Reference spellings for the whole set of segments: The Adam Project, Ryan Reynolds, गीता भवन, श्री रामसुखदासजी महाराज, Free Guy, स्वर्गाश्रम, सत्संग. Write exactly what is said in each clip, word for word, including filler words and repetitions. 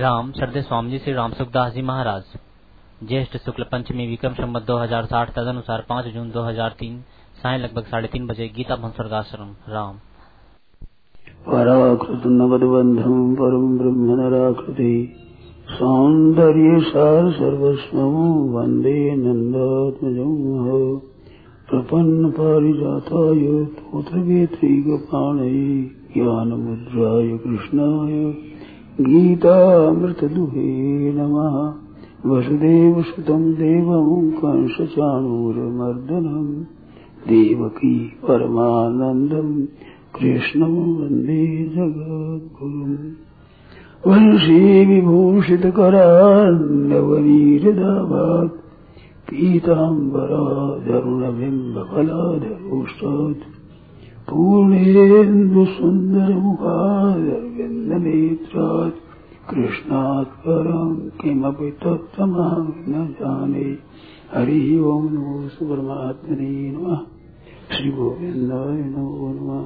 राम श्रद्धे स्वामी जी श्री रामसुखदासजी महाराज। ज्येष्ठ शुक्ल पंचमी विक्रम संवत दो हजार साठ तदनुसार पाँच जून दो हजार तीन साय लगभग साढ़े तीन बजे गीता भवन स्वर्गाश्रम। राम पराकृत नवद्बंधम परम ब्रह्म निराकृति सौंदर्य सार सर्वस्वम वंदे नंदात्मजं प्रपन्न पारिजाताय पुत्रवेत्री गोपाणये ज्ञानमुद्राय कृष्णाय गीतामृतदुहे नमः। वसुदेवसुतं देवं कंसचाणूरमर्दनं देवकी परमानन्दं कृष्णं वन्दे जगद्गुरुं। वंशीविभूषितकरार्णवनीरदाभात् पीताम्बराधरुणबिम्बफलाधरोष्टात् पूर्णेन्दुसुन्दरमुखादरविन्दनेत्रात् कृष्णात् परं किमपि तत्त्वमहं न जाने। हरिः ओं नमो परमात्मने नमः। श्रीगोविन्दाय नमो नमः।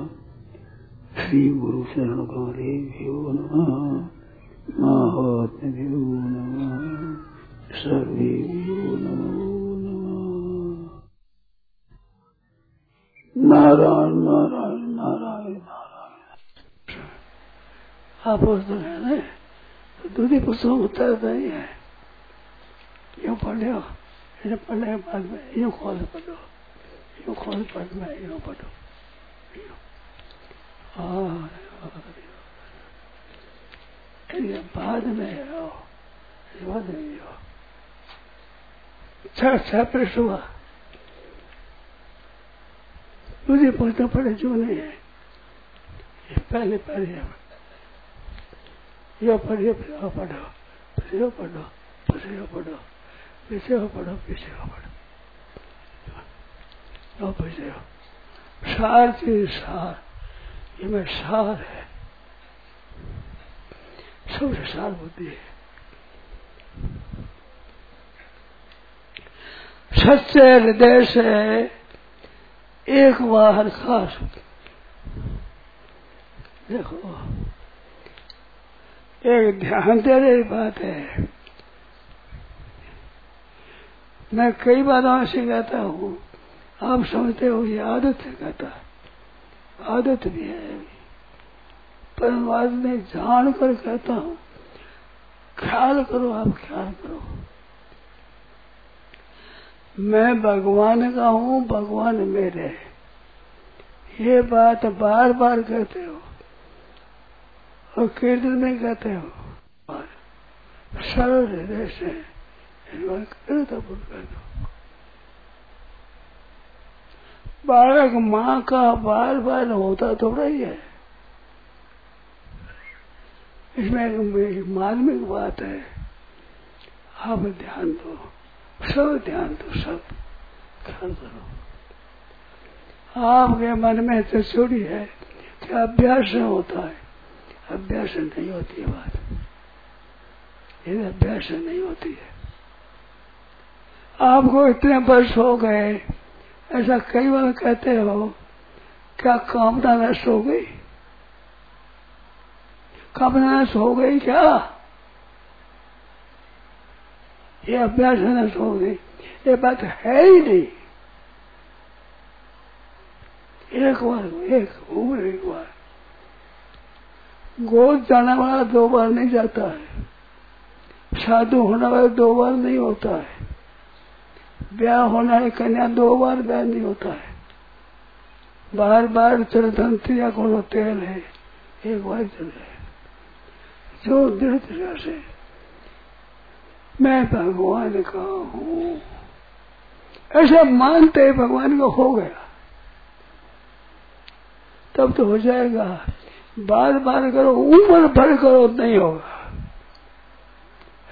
श्रीगुरुशरणकमलेभ्यो नमः। महात्म्यभ्यो नमः। सर्वेभ्यो नमो नारायण नारायण नारायण नारायण। आप उस दुनिया दूधी पुस्तकों उतरता ही है, यूँ पढ़ लो, यूँ पढ़ने के बाद में यूँ खोल पढ़ो, यूँ खोल पढ़ना है, यूँ पढ़ो। बाद में हो, बाद में हो, छह छह पृष्ठ हुआ, मुझे पूछना पड़े जो नहीं है। पहले पढ़िए, यो पढ़िए, फिर यो पढ़ो, फिर यो पढ़ो, फिर यो पढ़ो, पीछे हो पढ़ो, पीछे हो पढ़ो, यो पीछे हो। सार चीज सार, ये में सार है, सबसे सार बुद्धि है। सच्चे हृदय से एक बार खास देखो, एक ध्यान देने की बात है। मैं कई बार ऐसे कहता हूँ, आप समझते हो ये आदत है, कहता आदत भी है, पर बाद में जान कर कहता हूँ, ख्याल करो, आप ख्याल करो, मैं भगवान का हूँ, भगवान मेरे। ये बात बार बार कहते हो और कीर्तन में कहते हो, और सरल हृदय से तो बोल कर दो। बालक माँ का बार बार होता थोड़ा ही है, इसमें एक मार्मिक बात है। आप ध्यान दो, सब ध्यान दो, सब ख्याल करो। आपके मन में तो चोरी है कि अभ्यास होता है, अभ्यास नहीं होती है बात, ये अभ्यास नहीं होती है। आपको इतने वर्ष हो गए, ऐसा कई बार कहते हो, क्या कामना नष्ट हो गई? कामना नष्ट हो गई क्या? ये अभ्यास नष्ट हो गई, ये बात है ही नहीं। एक बार एक उम्र एक बार गोद जाने वाला दो बार नहीं जाता है, साधु होने वाला दो बार नहीं होता है, ब्याह होना है कन्या दो बार ब्याह नहीं होता है। बार बार चरधंती या कोनो तेल है, एक बार चल रहे जो दृढ़ से मैं भगवान का हूँ, ऐसा मानते ही भगवान का हो गया, तब तो हो जाएगा। बार बार करो, उम्र भर करो, नहीं होगा।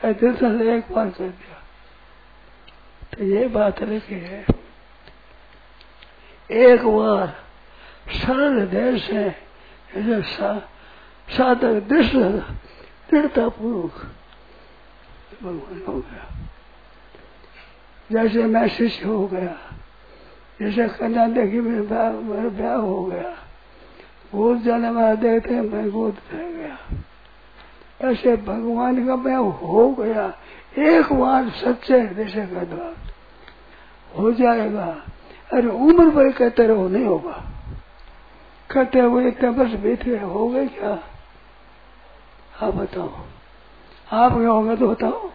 ऐसे से एक बार कर दिया तो ये बात लिखी है, एक बार सरल हृदय से साधक दृष्टि दृढ़तापूर्वक भगवान हो गया। जैसे मैं शिष्य हो गया, जैसे कन्या देखी मेरा ब्याह हो गया, गोद जाने वाला देखते हैं मैं गोद रह गया, ऐसे भगवान का मैं हो गया, एक बार सच्चे हृदय से कहता हो जाएगा। अरे उम्र भर कहते रहो नहीं होगा, कहते हुए इतने वर्ष बीत गए, हो गए क्या? आप बताओ, आप क्या होगा तो बताओ।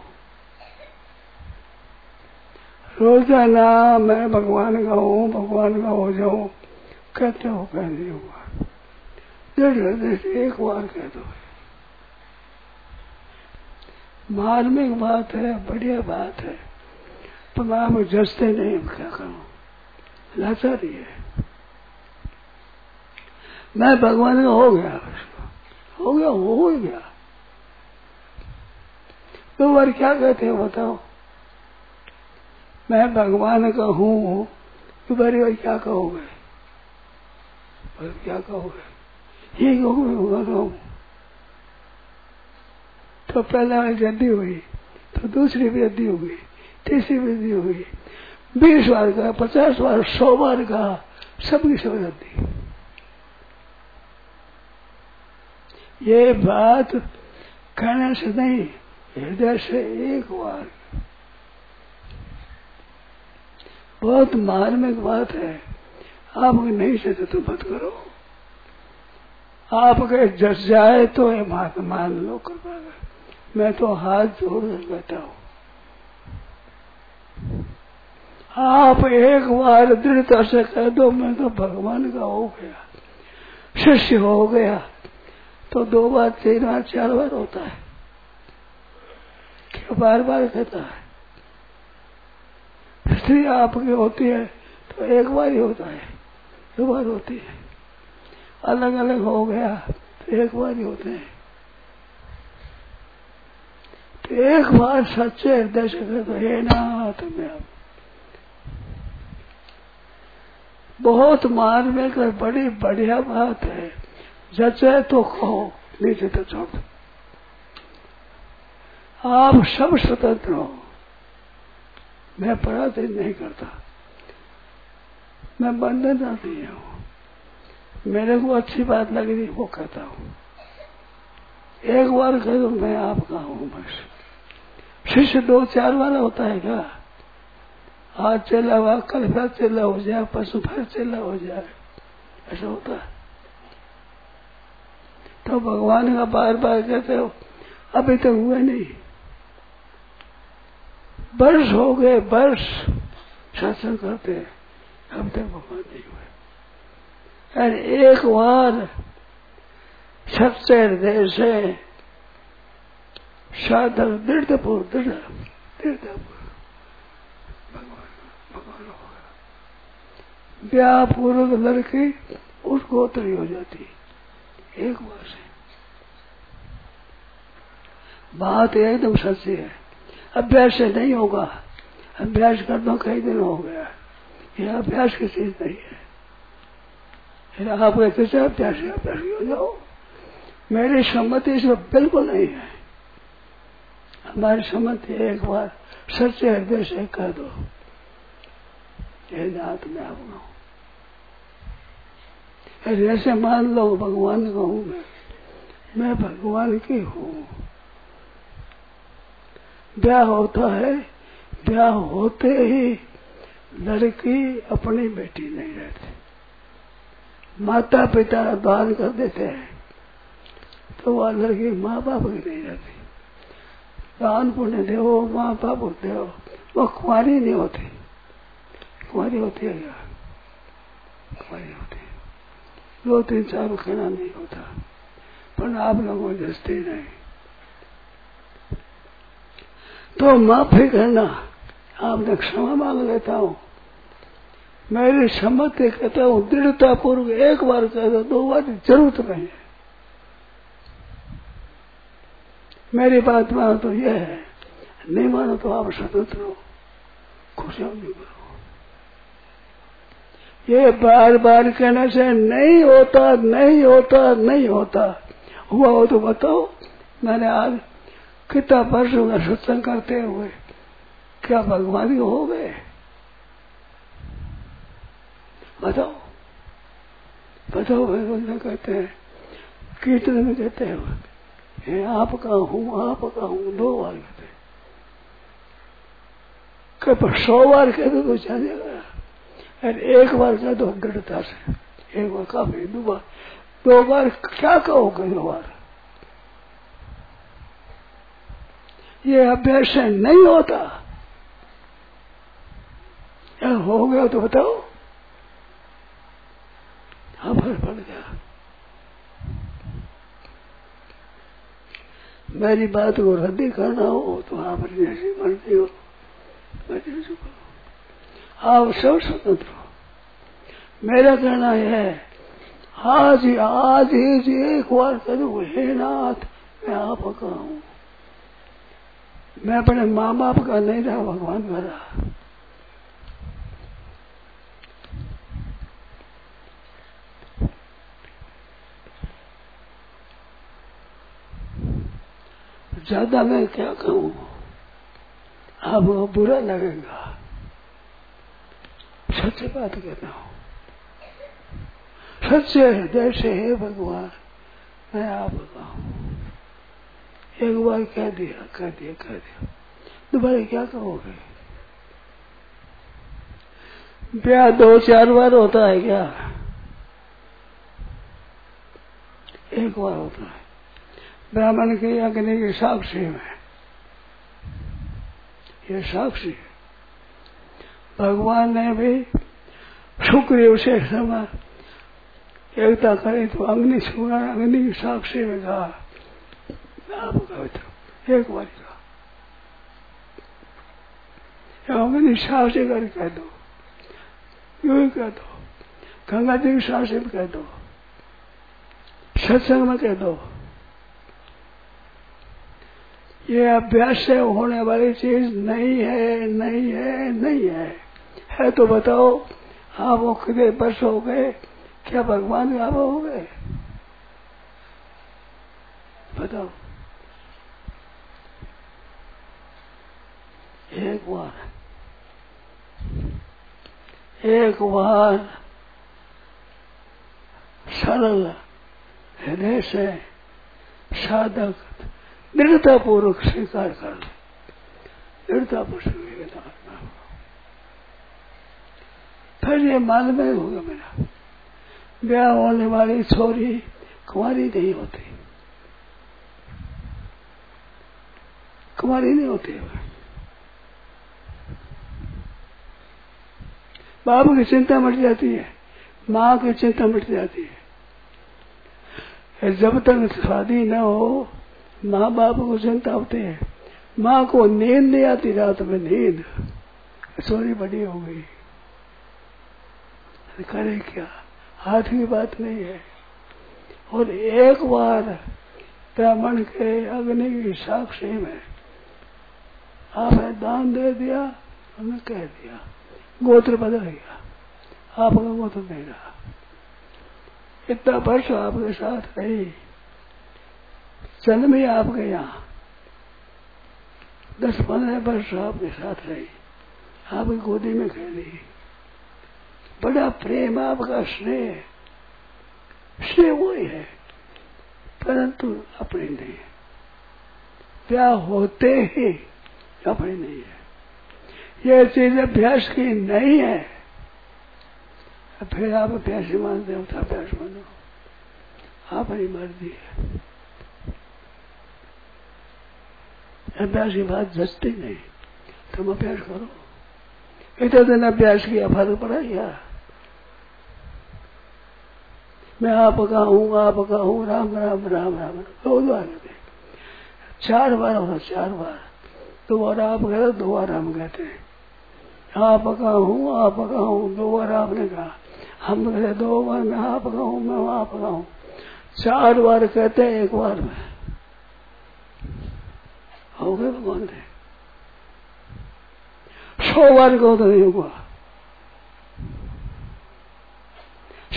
रोजाना मैं भगवान का हूँ, भगवान का हो जाऊं, कहते हो कह नहीं होगा। दृढ़ हृदय से एक बार कह दो, मार्मिक बात है, बढ़िया बात है, पर आप जसते नहीं, क्या करूं, लाचारी है। मैं भगवान का हो गया, हो गया हो गया तो और क्या कहते हैं बताओ। मैं भगवान का हूँ तो बारी बार क्या कहोगे, क्या कहोगे, ये कहोगे भगवान का हूँ। तो पहला वृद्धि हुई, तो दूसरी वृद्धि हुई, तीसरी वृद्धि हुई, बीस बार का, पचास बार, सौ बार का, सबकी सब वृद्धि। ये बात कहने से नहीं, हृदय से एक बार। बहुत मार्मिक बात है, आप नहीं चाहते तो मत करो। आपके जस जाए तो ये बात मान लो, कृपा कर। मैं तो हाथ जोड़ कर कहता हूं, आप एक बार दृढ़ता से कह दो मैं तो भगवान का हो गया, शिष्य हो गया, तो दो बार तीन बार चार बार होता है, क्या बार बार कहता है। स्त्री आपकी होती है तो एक बार ही होता है, दो बार होती है, अलग अलग हो गया तो एक बार ही होते हैं। एक बार सच्चे हृदय से कह दो, हे नाथ। बहुत मान में कर, बड़ी बढ़िया बात है, जचे तो कहो, नीचे तो छोड़ दो। आप सब स्वतंत्र हो, मैं पराधीन नहीं करता, मैं बंधन नहीं हूं। मेरे को अच्छी बात लग रही वो कहता हूँ, एक बार कह दो मैं आपका हूँ बस। शिष्य दो चार बार होता है क्या? आज चेला हुआ, कल फिर चेला हो जाए, परसों फिर चेला हो जाए, ऐसा होता है। तो भगवान का बार बार कहते हो, अभी तो हुआ नहीं, वर्ष हो गए, वर्ष शासन करते हैं, अभी तक भगवान नहीं हुए। और एक बार सच्चे हृदय से साधन दृढ़पूर्व दृढ़ दृढ़पूर्व भगवान भगवान होगा। ब्याह पूर्वक लड़की उसको उतरी हो जाती एक बार से। बात एकदम सच्ची है, अभ्यास से नहीं होगा। अभ्यास करना कई दिन हो गया, यह अभ्यास की चीज नहीं है। फिर आप कैसे अभ्यास अभ्यास हो जाओ। मेरी सम्मति इसमें बिल्कुल नहीं है। हमारी सम्मति एक बार सच्चे हृदय से कह दो, नाथ मैं आपका हूँ। जैसे मान लो भगवान का हूँ मैं, मैं भगवान की हूँ। ब्याह होता है, ब्याह होते ही लड़की अपनी बेटी नहीं रहती, माता पिता दान कर देते हैं, तो वह लड़की माँ बाप की नहीं रहती। दान पुण्य देव माँ बाप होते हो, वह कुंवारी नहीं होती। कुंवारी होती है क्या? कुंवारी होती है, दो तीन साल खाना नहीं होता। पर आप लोगों को जसते नहीं तो माफी करना, आपने क्षमा मांग लेता हूँ। मेरी सम्मति कहता हूँ, दृढ़ता पूर्वक एक बार कह दो, दो बार जरूरत नहीं। मेरी बात मानो तो यह है, नहीं मानो तो आप स्वतंत्र हो, खुशियां नहीं करो। ये बार बार कहने से नहीं होता, नहीं होता, नहीं होता। हुआ हो तो बताओ। मैंने आज कितना वर्ष होगा सत्संग करते हुए, क्या भगवान हो गए बताओ? बताओ भगवान कहते हैं, कीर्तन में कहते हैं, ये आपका हूं आपका हूं दो बार कहते, कब सौ बार कहते तो चलेगा, अरे एक बार कह दो दृढ़ता से, एक बार काफी, दो बार दो बार क्या कहोगे, दो बार ये अभ्यास नहीं होता, हो गया तो बताओ। हाँ फर्क पड़ गया, मेरी बात को रद्दी करना हो तो आप जैसी मर्जी हो, मैं जैसी करो, आप सब स्वतंत्र हो। मेरा कहना यह है आज आज आज एक बार करूँ, हे नाथ मैं आपका हूँ, मैं अपने माँ बाप का नहीं रहा, भगवान का रहा। ज्यादा मैं क्या कहूं, आपको बुरा लगेगा, सच्ची बात कहता हूं, सच्चे हृदय से है भगवान मैं आपका हूं, एक बार कह दिया कह दिया कह दिया दोबारा क्या कहोगे? ब्याह दो चार बार होता है क्या? एक बार होता है, ब्राह्मण के अग्नि के साक्षी में, ये साक्षी है। भगवान ने भी सुग्रीव से समा एकता करी तो अग्नि सुना, अग्नि के साक्षी में कहा एक बार कहा, अग्नि साक्षी कर कह दो, यूं ही कह दो, गंगा जी के साक्षी में कह दो, सत्संग में कह दो। ये अभ्यास से होने वाली चीज नहीं है, नहीं है, नहीं है। है तो बताओ आप वो कितने वर्ष हो गए, क्या भगवान आप हो गए? बताओ एक बार, एक बार सरल हृदय से साधक दृढ़ता पूर्वक स्वीकार कर ले, दृढ़ता पूर्वक, फिर ये मालूम ही होगा मेरा ब्याह होने वाली छोरी कुंवारी नहीं होती, कुंवारी नहीं होती। बाप की चिंता मिट जाती है, माँ की चिंता मिट जाती है। जब तक शादी न हो माँ बाप को चिंता होती है, माँ को नींद नहीं आती, रात में नींद, सोनी बड़ी हो गई, करे क्या, हाथ की बात नहीं है। और एक बार ब्राह्मण के अग्नि की साक्षी में आपने दान दे दिया, हमने कह दिया, गोत्र बदल गया, आपका गोत्र नहीं रहा, इतना वर्ष आपके साथ रही, जन्म ही आपके यहाँ, दस पंद्रह वर्ष आपके साथ रही, आपकी गोदी में खेली, बड़ा प्रेम आपका, स्नेह स्नेह वही है, परंतु अपने नहीं है, ब्याह होते ही अपने नहीं है। यह चीज अभ्यास की नहीं है, फिर आप अभ्यास ही मानते हो तो अभ्यास मानो, आप ही मर्जी है, अभ्यास की बात जचती नहीं, तुम अभ्यास करो। इतने दिन अभ्यास किया, फर्क पड़ा क्या? मैं आपका हूँ आपका हूँ, राम राम राम राम, दो बार चार बार होता, चार बार दो बार आप कहते, दो बार हम कहते हैं, आपका हूँ आपका हूँ, दो बार आपने कहा, हम कहते दो बार मैं आपका हूँ मैं आपका हूँ, चार बार कहते हैं, एक बार में हो गए भगवान थे। सौ बार को तो नहीं होगा,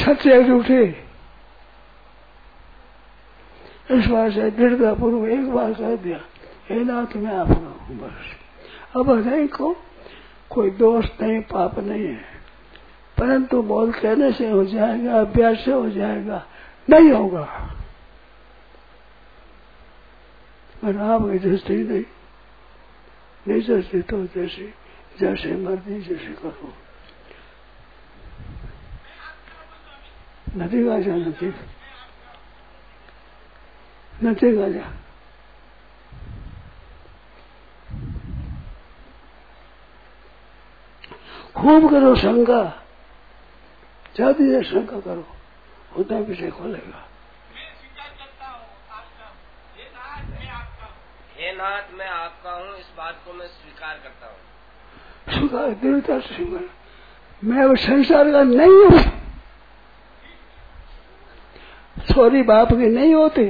सच्चे एकजुटे, इस बार से दृढ़ता पूर्व एक बार कह दिया, हे नाथ मैं आपका हूँ, बस। अब हृदय को कोई दोष नहीं, पाप नहीं है, परंतु बोल कहने से हो जाएगा, अभ्यास से हो जाएगा, नहीं होगा। पर आप जैसे नहीं नहीं जैसे तो जैसे जैसे मर्जी जैसे करो। नचेगा जा नचेगा नचेगा जा। खूब करो शंका, ज्यादा देर शंका करो, होता पीछे खोलेगा। हे नाथ मैं आपका हूँ, इस बात को मैं स्वीकार करता हूँ। स्वीकार देवता स्वीकार, मैं वो संसार का नहीं हूँ। छोरी बाप की नहीं होती,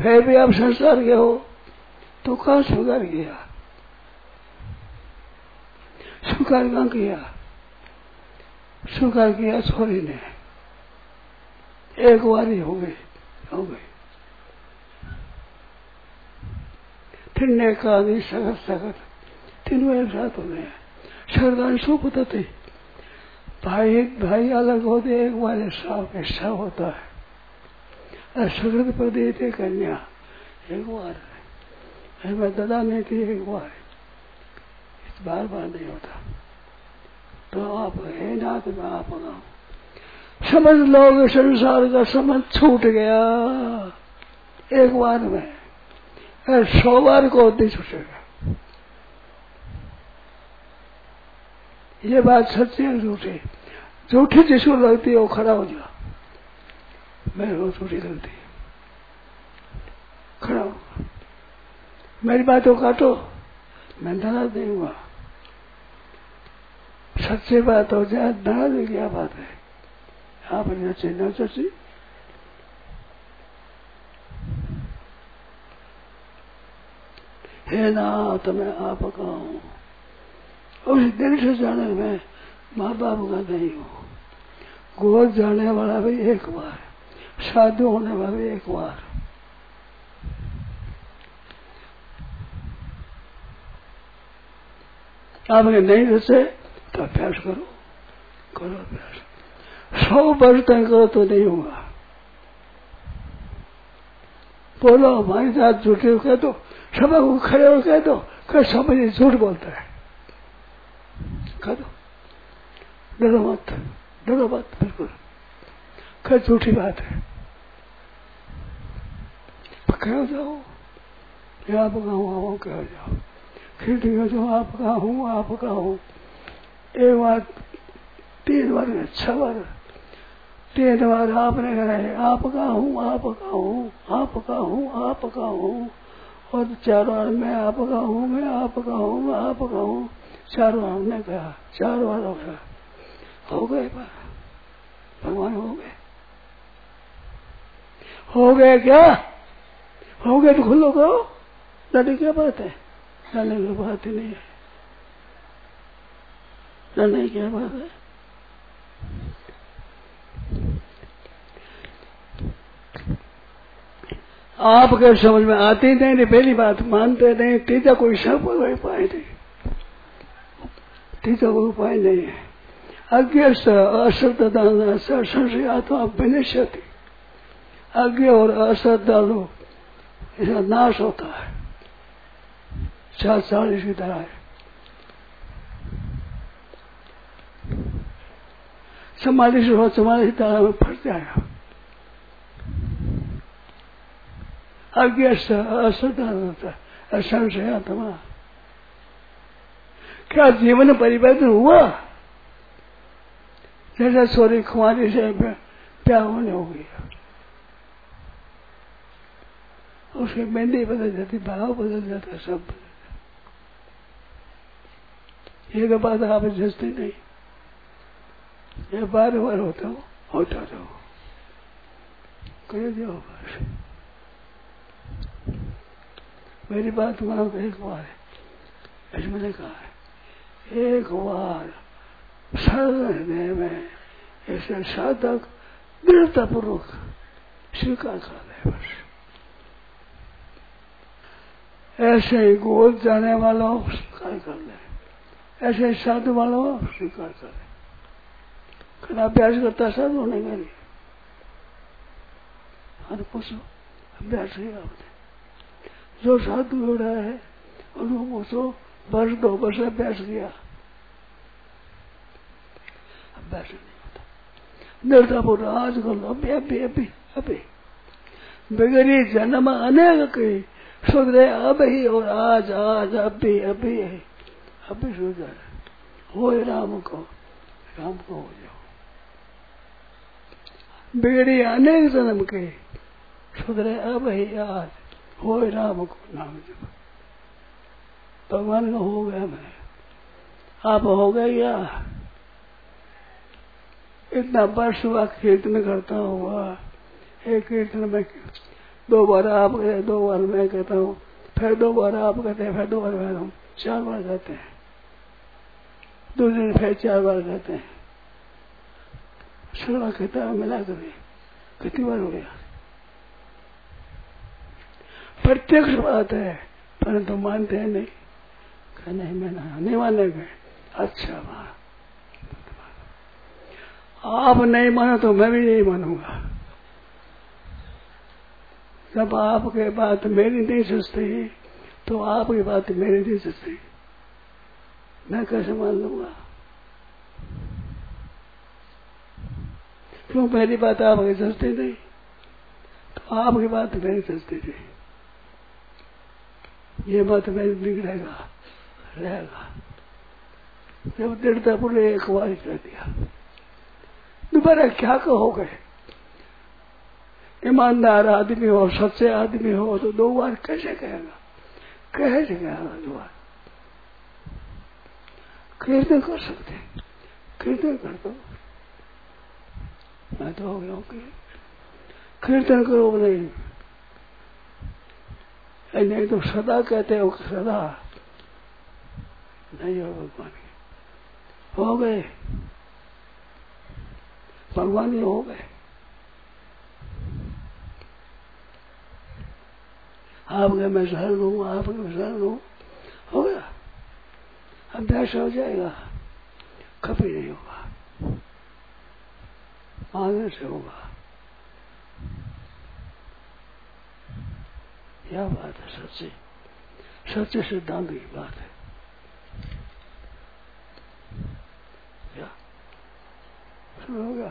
फिर भी आप संसार के हो तो कहाँ स्वीकार किया, स्वीकार कहाँ किया? स्वीकार किया छोरी ने, एक बारी हो गई हो गई फिरने का आदि सगत सगत तीनों एक साथ हो गए। सरदार सुख होता थे, भाई एक भाई अलग होते, एक वाले साफ हिस्सा होता है। सगत पर देते कन्या एक बार है, मैं दादा नहीं थी एक बार, इस बार बार नहीं होता। तो आप है ना तो मैं आप हूं, समझ लोगे संसार का समझ छूट गया एक बार में, सौ बार को नहीं छूटेगा। ये बात सच्ची है झूठी, झूठी जिसको लगती है वो खड़ा हो जा, मेरे को झूठी लगती है, खड़ा हो मेरी बात को काटो, मैं नाराज नहीं हुआ। सच्ची बात हो जाए, नाराज क्या बात है? आपने सच्ची ना सच्ची है ना तो मैं आपका हूँ। उस दिन से जाने में माँ बाप का नहीं हूँ। गोद जाने वाला भी एक बार, साधु होने वाला भी एक बार। आपने नहीं रचे तो अभ्यास करो, करो अभ्यास, सौ वर्ष तक करो तो नहीं होगा। बोलो हमारी साथ झूठे कह दो, सब को खड़े हो कह दो, कह सब झूठ बोलता है, कह दो, डरो मत, डरो मत, बिल्कुल कह झूठी बात है, कहो जाओ ये आप कहा हूँ, कहो जाओ खिड़की हो जाओ, आप कहा हूँ, आप कहा हूँ। एक बार तीन बार छह बार तीन बार आपने कराए, आप कहा हूँ, आप कहा हूँ, आप कहा हूँ, आप कहा हूँ, और चारों बार मैं आपका हूँ, मैं आपका हूँ, मैं आपका हूँ, चारों बार हमने कहा, चार बार हो गया, हो गए भगवान, हो गए हो गए क्या हो गए तो खुलो करो, डरने क्या बात है? डरने की बात ही नहीं है, डरने क्या बात है? आपके समझ में आती नहीं, नहीं पहली बात मानते नहीं, तीजा कोई सब कोई उपाय नहीं, तीजा कोई उपाय नहीं है। अज्ञ अश्रद्धा संशय आत्मा विनश्य थी, अज्ञ और अश्रद्धालु इसका नाश होता है, चार चालीस की तरह है। चौवालीस हो चौवालीस की तरह में फंस जाएगा। आज्ञा असरदार संशय आत्मा, क्या जीवन परिवर्तन हुआ? जैसा सोरी कुमारी से प्यार होने हो गया, उसके मेहंदी बदल जाती, भाव बदल जाता, सब बदल जाता। ये तो बात आप जजते नहीं, ये बार बार होता हो होता हो कर दिया बस। मेरी बात मानो एक बार है, इसमें ने कहा है एक बार सरल हृदय में इसे साधक दृढ़तापूर्वक स्वीकार कर ले बस। ऐसे ही गोद जाने वालों स्वीकार कर ले, ऐसे साधु वालों स्वीकार कर ले। अभ्यास करता साधु होने के लिए और पूछो अभ्यास नहीं होता। जो साधु हो रहा है उन्होंने तो वर्ष दो वर्ष अभ्यास किया, अभ्यास नहीं होता। निर्दा बोल रहा आजकल अभी अभी अभी अभी बगैर जन्म अनेक कई सोच रहे अभी और आज आज अभी अभी अभी सो जा रहे हो। राम को राम को हो जाओ बिगड़ी अनेक जन्म के सुधरे अब ही आज हो राम को नाम जप। भगवान का हो गया मैं, आप हो गए क्या? इतना वर्ष हुआ कीर्तन करता हुआ, एक कीर्तन में दो बार आप गए, दो बार मैं कहता हूँ, फिर दो बार आप कहते हैं, फिर दो बार मैं हूँ, चार बार कहते हैं, दूसरे दिन फिर चार बार कहते हैं, सड़वा कहता है मिला करें कितनी बार हो गया। प्रत्यक्ष बात है परंतु मानते हैं नहीं, कहा नहीं मैं नहीं माने गए। अच्छा माना, आप नहीं माना तो मैं भी नहीं मानूंगा। जब आपके बात मेरी नहीं सचती तो आपकी बात मेरी नहीं सचती, मैं कैसे मान लूंगा? क्यों मेरी बात आपकी सचती नहीं तो आपकी बात मेरी सचती नहीं, ये बात मेरी बिगड़ेगा रहेगा। जब दृढ़ता बोले एक बार कर दिया, दोबारा क्या कहोगे? ईमानदार आदमी हो, सच्चे आदमी हो तो दो बार कैसे कहेगा? कैसे कहेगा? दो बार कीर्तन कर सकते, कीर्तन कर दो। मैं तो हो गया हूँ, कीर्तन करो नहीं नहीं तो सदा कहते हो, सदा नहीं हो। भगवान हो गए, भगवान ही हो गए। आपके मैं शरण हूँ, आपके मैं शरण हूँ, हो गया अभ्यास हो जाएगा। कभी नहीं होगा, मानने से होगा। क्या बात है, सच्चे सच्चे सिद्धांत की बात है। क्या होगा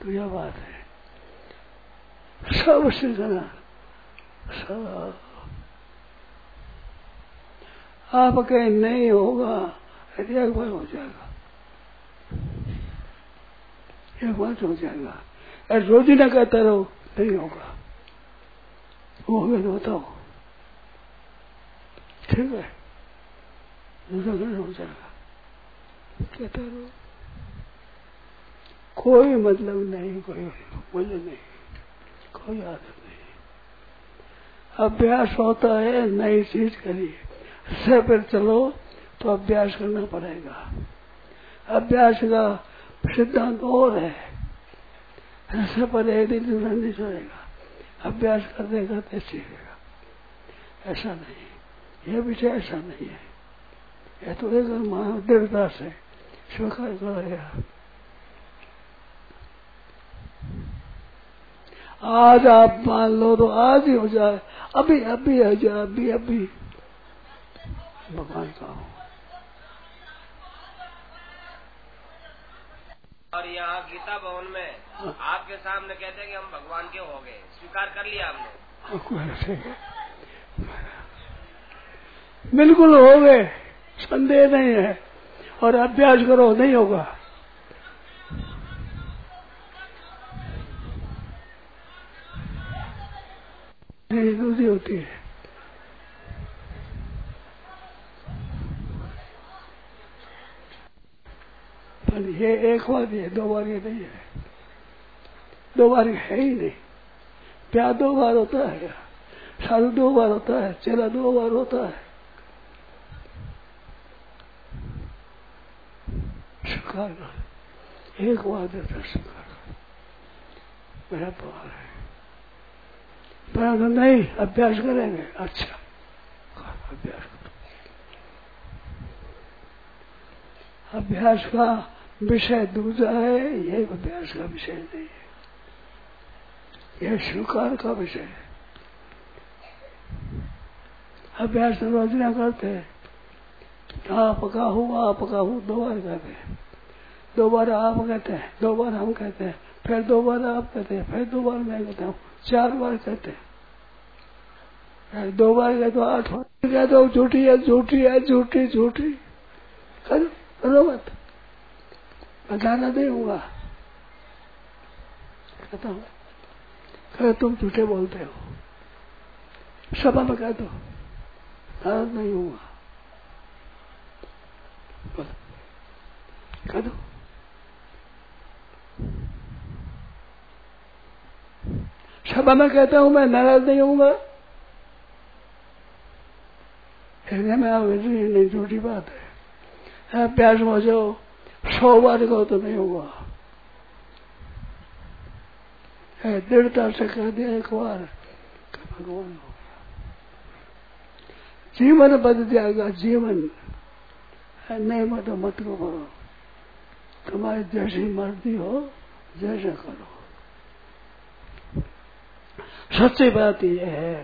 तो यह बात है, सब सीखना सब। आप कहीं नहीं होगा, एक बार हो जाएगा, एक बार हो जाएगा। रोजी ना कहता रहो नहीं होगा, वो हमें बताओ ठीक है, दूसरा हो जाएगा। कहता रहो कोई मतलब नहीं, कोई बोले नहीं, कोई आदत नहीं। अभ्यास होता है नई चीज के लिए, से पर चलो तो अभ्यास करना पड़ेगा। अभ्यास का सिद्धांत और है, ऐसे पर एक दिन नहीं चलेगा, अभ्यास करते करते सीखेगा। ऐसा नहीं, यह विषय ऐसा नहीं है। यह तो एक मानव दृढ़ता से स्वीकार करेगा। आज आप मान लो तो आज ही हो जाए, अभी अभी हो जाए, अभी अभी भगवान का हो। और यहाँ गीता भवन में हाँ। आपके सामने कहते हैं कि हम भगवान के हो गए, स्वीकार कर लिया आपने, बिल्कुल हो गए, संदेह नहीं है। और अभ्यास करो नहीं होगा, नहीं दूसरी होती है। ये एक बार है, दो बार ये नहीं है, दो बार है ही नहीं। प्यार दो बार होता है, साधु दो बार होता है, चेला दो बार होता है। स्वीकार कर, एक बार देता स्वीकार कर, मेरा पार है। पर नहीं अभ्यास करेंगे, अच्छा अभ्यास करो। अभ्यास का विषय दूसरा है, यह अभ्यास का विषय नहीं है। यह स्वीकार का विषय है। अभ्यास रोजना करते हैं, आ पका हूँ आ पका हूँ दो बार कहते हैं, दो बार आप कहते हैं, दो बार हम कहते हैं, फिर दो बार आप कहते हैं, फिर दो बार मैं कहता हूँ, चार बार कहते हैं, फिर दो बार कहते हो, आठ बार कहते हो, झूठी है झूठी है झूठी झूठी कल करो मत, बताना नहीं होगा कहता हूँ, कह तुम झूठे बोलते हो, सभा में कह दो नहीं होगा, कह दो सभा में कहता हूं मैं नाराज नहीं होऊंगा, कहने में आप झूठी बात है, आप प्यास में जाओ सौ बार कहो तो नहीं होगा, दृढ़ता से कह दिया एक बार भगवान हो गया, जीवन बदल जाएगा जीवन, नहीं मत मत को करो, तुम्हारी जैसी मर्जी हो जैसा करो। सच्ची बात यह है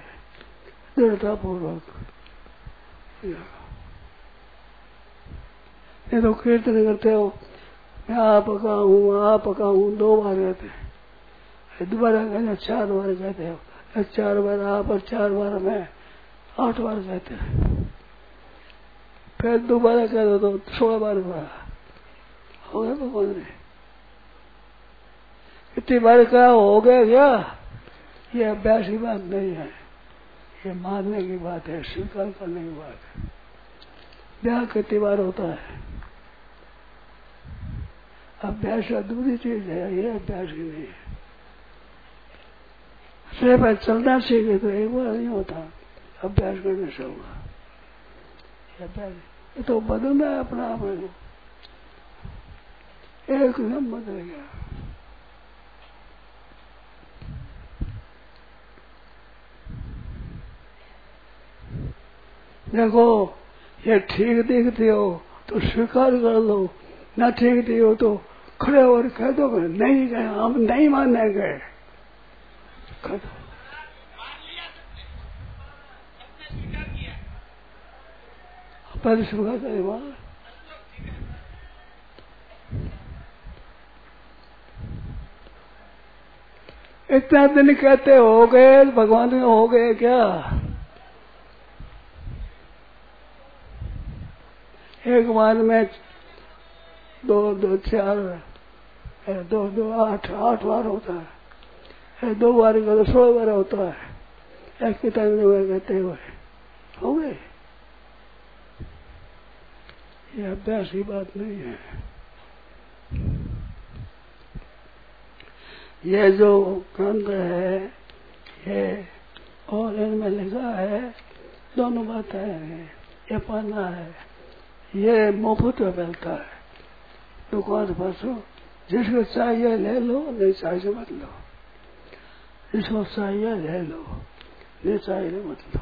दृढ़तापूर्वक, ये तो कीर्तन करते हो, मैं आ पका हूँ आ पका हूँ दो बार कहते हैं, दोबारा कहते चार बार कहते हो, चार बार आप और चार बार मैं, आठ बार कहते हैं, फिर दोबारा कह दो तो सोलह बार हो गया, भगवान ने इतनी बार कहा हो गया क्या, ये अभ्यास की बात नहीं है, ये मानने की बात है, स्वीकार करने की बात है। ब्याह कितनी बार होता है, अभ्यास अधूरी चीज है, ये अभ्यास ही नहीं है, सिर्फ चलना सीखे तो एक बार नहीं होता, अभ्यास करने से होगा, ये तो बदलना है अपना आप को, एकदम बदल गया। देखो ये ठीक दिखते हो तो स्वीकार कर लो, ना ठीक दिखते हो तो खड़े होकर कह दो नहीं गए हम नहीं मानने गए, कह दो पहले स्वीकार करे, वहां इतना दिन कहते हो गए भगवान हो गए क्या, एक बार में दो दो चार दो दो आठ आठ बार होता है, दो बार का तो सोलह बार होता है, एक कितने बार कहते हुए हो गए, यह अभ्यास की बात नहीं है। यह जो ग्रंथ है ये और इनमें लिखा है दोनों बातें हैं, ये पढ़ना है, ये मुफ्त में मिलता है दुकान पर, जिसको चाहिए ले लो, नहीं चाहिए मत लो, जिसको चाहिए ले लो, नहीं चाहिए मत लो।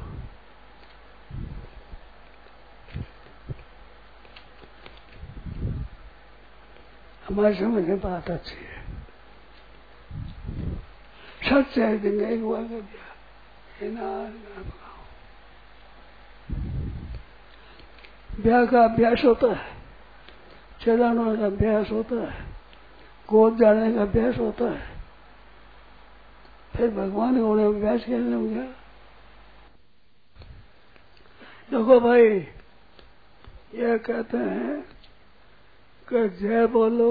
हमारे समझ में बात अच्छी है, सच है दिन एक बार कर दिया, ब्याह का अभ्यास होता है, चलाने का अभ्यास होता है, गोद जाने का अभ्यास होता है, फिर भगवान को उन्हें अभ्यास करने में क्या। देखो भाई यह कहते हैं कि जय बोलो,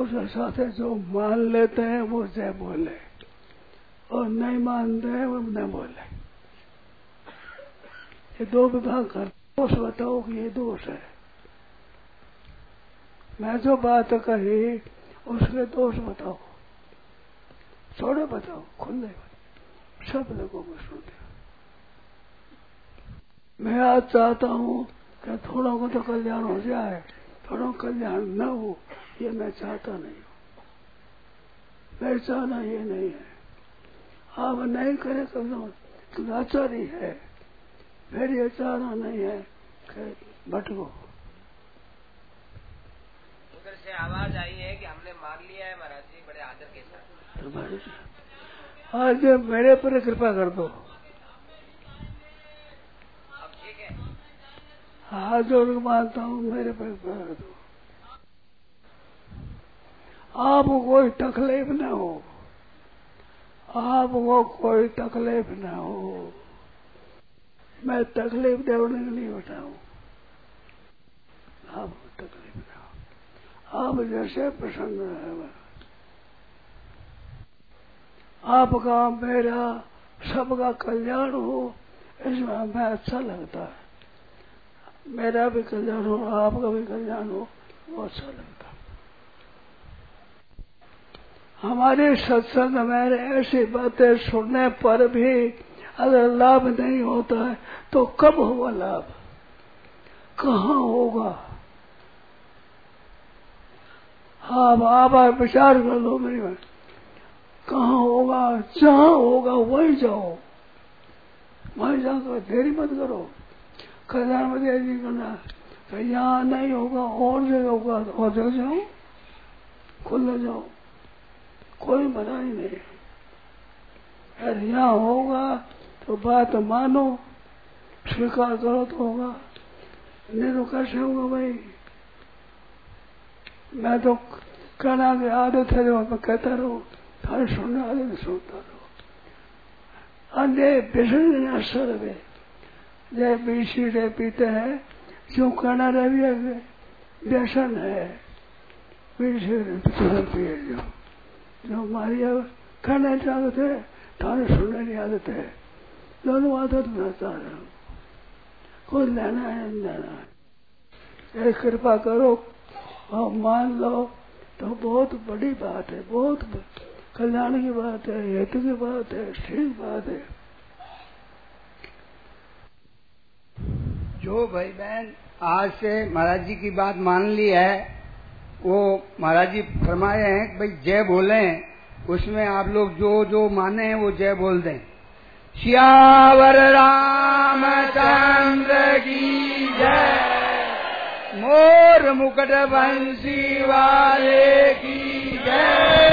उसके साथ जो मान लेते हैं वो जय बोले और नहीं मानते हैं वो नहीं बोले, ये दो विभाग कर दोष बताओ कि ये दोष है, मैं जो बात कही उसके दोष बताओ, छोड़े बताओ, खुले बताओ, सब लोगों को सुनते। मैं आज चाहता हूँ कि थोड़ा को तो कल्याण हो जाए, थोड़ा कल्याण न हो, ये मैं चाहता नहीं हूं, मैं चाहना ये नहीं है, आप नहीं करे कल्याण तो लाचारी है, मेरी ये चाहना नहीं है कि भटको। उधर से आवाज आई है कि हमने मान लिया है महाराज जी, बड़े आदर के साथ। आज मेरे पर कृपा कर दो। हाथ जोड़ मानता हूँ, मेरे पर कृपा कर दो। आपको तकलीफ न हो, आपको कोई तकलीफ न हो। मैं तकलीफ देने के लिए बैठा हूँ, आपको तकलीफ न हो। आप जैसे प्रसन्न है, आपका मेरा सबका कल्याण हो, इसमें हमें अच्छा लगता है। मेरा भी कल्याण हो, आपका भी कल्याण हो, वो अच्छा लगता है। हमारे सत्संग में ऐसी बातें सुनने पर भी अगर लाभ नहीं होता है तो कब होगा लाभ, कहाँ होगा? आप आभार विचार कर लो मेरी बात, कहाँ होगा? जहाँ होगा वही जाओ, वही जाकर देरी मत करो। कल्याण में देरी करना, यहाँ नहीं होगा और जगह होगा और जगह जाओ, खुले जाओ, कोई मना ही नहीं। अगर यहाँ होगा तो बात मानो, स्वीकार करो तो होगा, नहीं तो कैसे होगा भाई? मैं तो कहना की आदत है, जो मैं कहता रहूँ, हर सुनने वाले भी सुनता रहो। अन्य विसर्जन सर्वे जय बीसी डे पीते हैं, जो कहना रवि व्यसन है, पिए जो जो हमारी कहना चाहत है, थाने सुनने की आदत है, दोनों आदत मैं चाह रहा हूँ। कोई लेना है नहीं लेना है, ये कृपा करो और मान लो तो बहुत बड़ी बात है, बहुत कल्याण की बात है, हेतु की बात है, ठीक बात है। जो भाई बहन आज से महाराज जी की बात मान ली है, वो महाराज जी फरमाए हैं कि भाई जय बोले, उसमें आप लोग जो जो माने हैं वो जय बोल दें। सियावर रामचंद्र की जय, मोर मुकुट बंसी वाले की जय।